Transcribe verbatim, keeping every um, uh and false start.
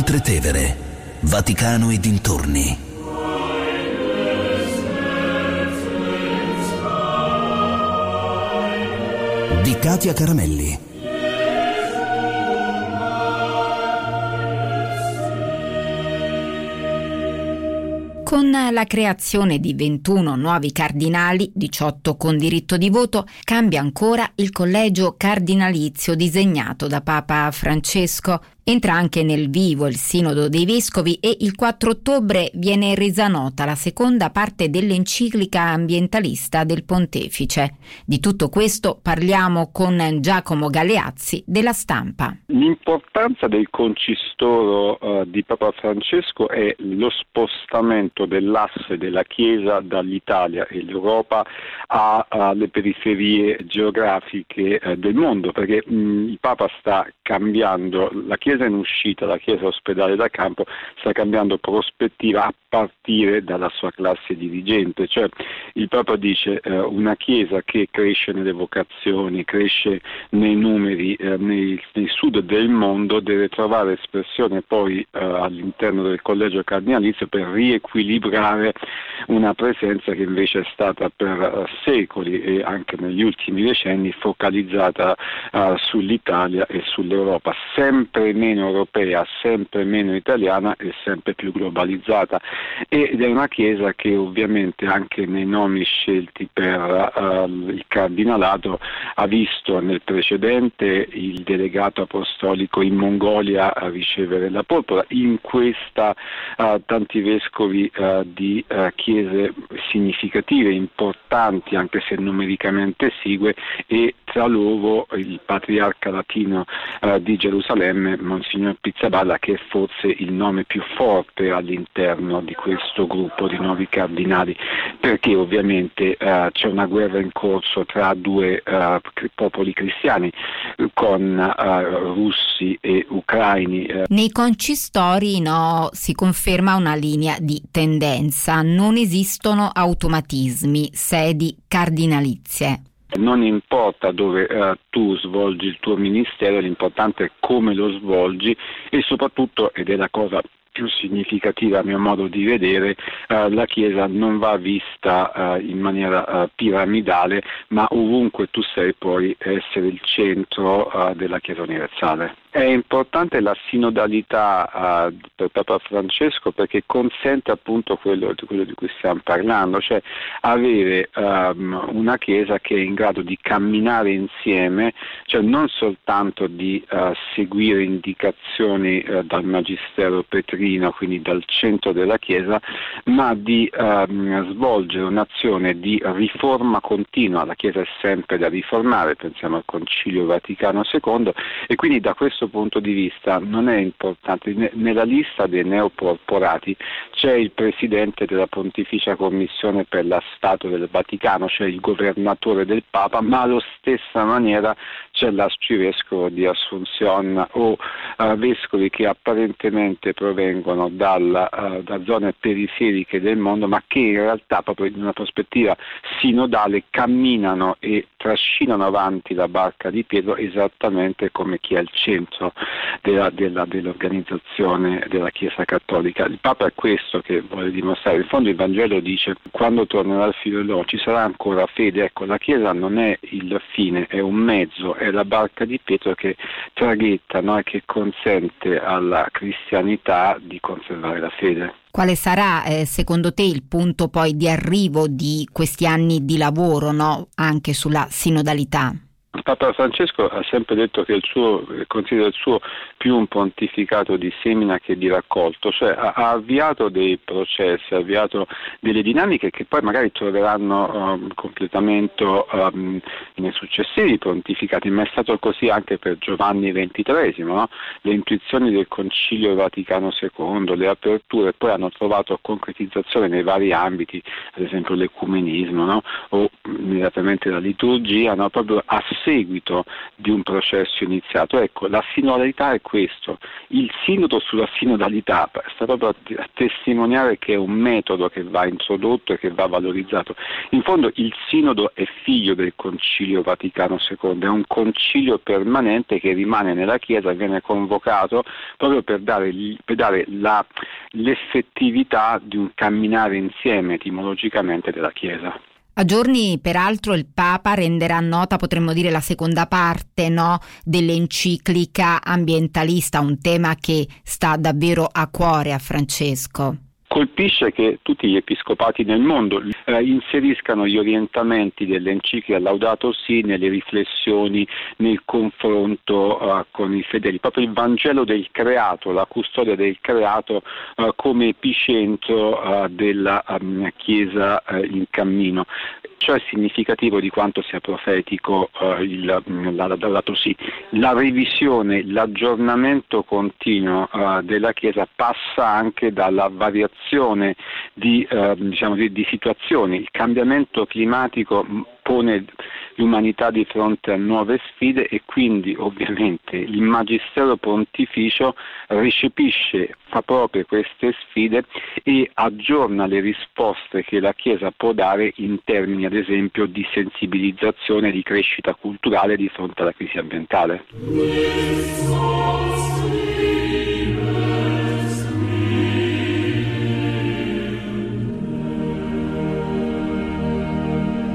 Oltretevere, Vaticano e dintorni. Di Katia Caramelli. Con la creazione di ventuno nuovi cardinali, diciotto con diritto di voto, cambia ancora il collegio cardinalizio disegnato da Papa Francesco. Entra anche nel vivo il Sinodo dei Vescovi e il quattro ottobre viene resa nota la seconda parte dell'enciclica ambientalista del Pontefice. Di tutto questo parliamo con Giacomo Galeazzi della Stampa. L'importanza del concistoro uh, di Papa Francesco è lo spostamento dell'asse della Chiesa dall'Italia e l'Europa alle periferie geografiche uh, del mondo, perché mh, il Papa sta cambiando la Chiesa in uscita, la Chiesa ospedale da campo, sta cambiando prospettiva a partire dalla sua classe dirigente. Cioè il Papa dice eh, una Chiesa che cresce nelle vocazioni, cresce nei numeri, eh, nei, nel sud del mondo deve trovare espressione poi eh, all'interno del collegio cardinalizio per riequilibrare una presenza che invece è stata per eh, secoli e anche negli ultimi decenni focalizzata eh, sull'Italia e sull'Europa, sempre meno europea, sempre meno italiana e sempre più globalizzata, ed è una Chiesa che ovviamente anche nei nomi scelti per uh, il cardinalato ha visto nel precedente il delegato apostolico in Mongolia a ricevere la polvora, in questa uh, tanti vescovi uh, di uh, chiese significative, importanti anche se numericamente esigue, e tra loro il patriarca latino uh, di Gerusalemme, Monsignor Pizzaballa, che è forse il nome più forte all'interno di questo gruppo di nuovi cardinali, perché ovviamente uh, c'è una guerra in corso tra due uh, popoli cristiani, con uh, russi e ucraini. Nei concistori no, si conferma una linea di tendenza, non esistono automatismi, sedi cardinalizie. Non importa dove uh, tu svolgi il tuo ministero, l'importante è come lo svolgi e soprattutto, ed è la cosa più significativa a mio modo di vedere, eh, la Chiesa non va vista eh, in maniera eh, piramidale, ma ovunque tu sei puoi essere il centro eh, della Chiesa universale. È importante la sinodalità eh, per Papa Francesco, perché consente appunto quello, quello di cui stiamo parlando, cioè avere ehm, una Chiesa che è in grado di camminare insieme, cioè non soltanto di eh, seguire indicazioni eh, dal Magistero Petrino, quindi dal centro della Chiesa, ma di ehm, svolgere un'azione di riforma continua. La Chiesa è sempre da riformare, pensiamo al Concilio Vaticano secondo, e quindi da questo punto di vista non è importante. Ne- nella lista dei neoporporati c'è il presidente della Pontificia Commissione per la Stato del Vaticano, cioè il governatore del Papa, ma allo stessa maniera c'è l'arcivescovo di Assunzion o eh, vescovi che apparentemente provengono Dalla, uh, da zone periferiche del mondo, ma che in realtà proprio in una prospettiva sinodale camminano e trascinano avanti la barca di Pietro, esattamente come chi è al centro della, della, dell'organizzazione della Chiesa Cattolica. Il Papa è questo che vuole dimostrare. In fondo il Vangelo dice: quando tornerà il figlio dell'uomo ci sarà ancora fede? Ecco, la Chiesa non è il fine, è un mezzo, è la barca di Pietro che traghetta, no? E che consente alla cristianità di conservare la fede. Quale sarà eh, secondo te il punto poi di arrivo di questi anni di lavoro, no? Anche sulla sinodalità? Papa Francesco ha sempre detto che il suo, considera il suo più un pontificato di semina che di raccolto, cioè ha, ha avviato dei processi, ha avviato delle dinamiche che poi magari troveranno um, completamento um, nei successivi pontificati, ma è stato così anche per Giovanni ventitreesimo, no? Le intuizioni del Concilio Vaticano secondo, le aperture poi hanno trovato concretizzazione nei vari ambiti, ad esempio l'ecumenismo, no? O immediatamente la liturgia, no? Proprio ass- seguito di un processo iniziato. Ecco, la sinodalità è questo, il sinodo sulla sinodalità sta proprio a testimoniare che è un metodo che va introdotto e che va valorizzato. In fondo il sinodo è figlio del Concilio Vaticano secondo, è un concilio permanente che rimane nella Chiesa, viene convocato proprio per dare, per dare la, l'effettività di un camminare insieme etimologicamente della Chiesa. A giorni, peraltro, il Papa renderà nota, potremmo dire, la seconda parte, no, dell'enciclica ambientalista, un tema che sta davvero a cuore a Francesco. Colpisce che tutti gli episcopati nel mondo eh, inseriscano gli orientamenti dell'enciclica Laudato sì nelle riflessioni, nel confronto eh, con i fedeli, proprio il Vangelo del creato, la custodia del creato eh, come epicentro eh, della eh, Chiesa eh, in cammino. Ciò è significativo di quanto sia profetico eh, il Laudato sì. La revisione, l'aggiornamento continuo eh, della Chiesa passa anche dalla variazione Di, eh, diciamo di, di situazioni. Il cambiamento climatico pone l'umanità di fronte a nuove sfide e quindi ovviamente il Magistero Pontificio recepisce, fa proprio queste sfide e aggiorna le risposte che la Chiesa può dare in termini ad esempio di sensibilizzazione, di crescita culturale di fronte alla crisi ambientale.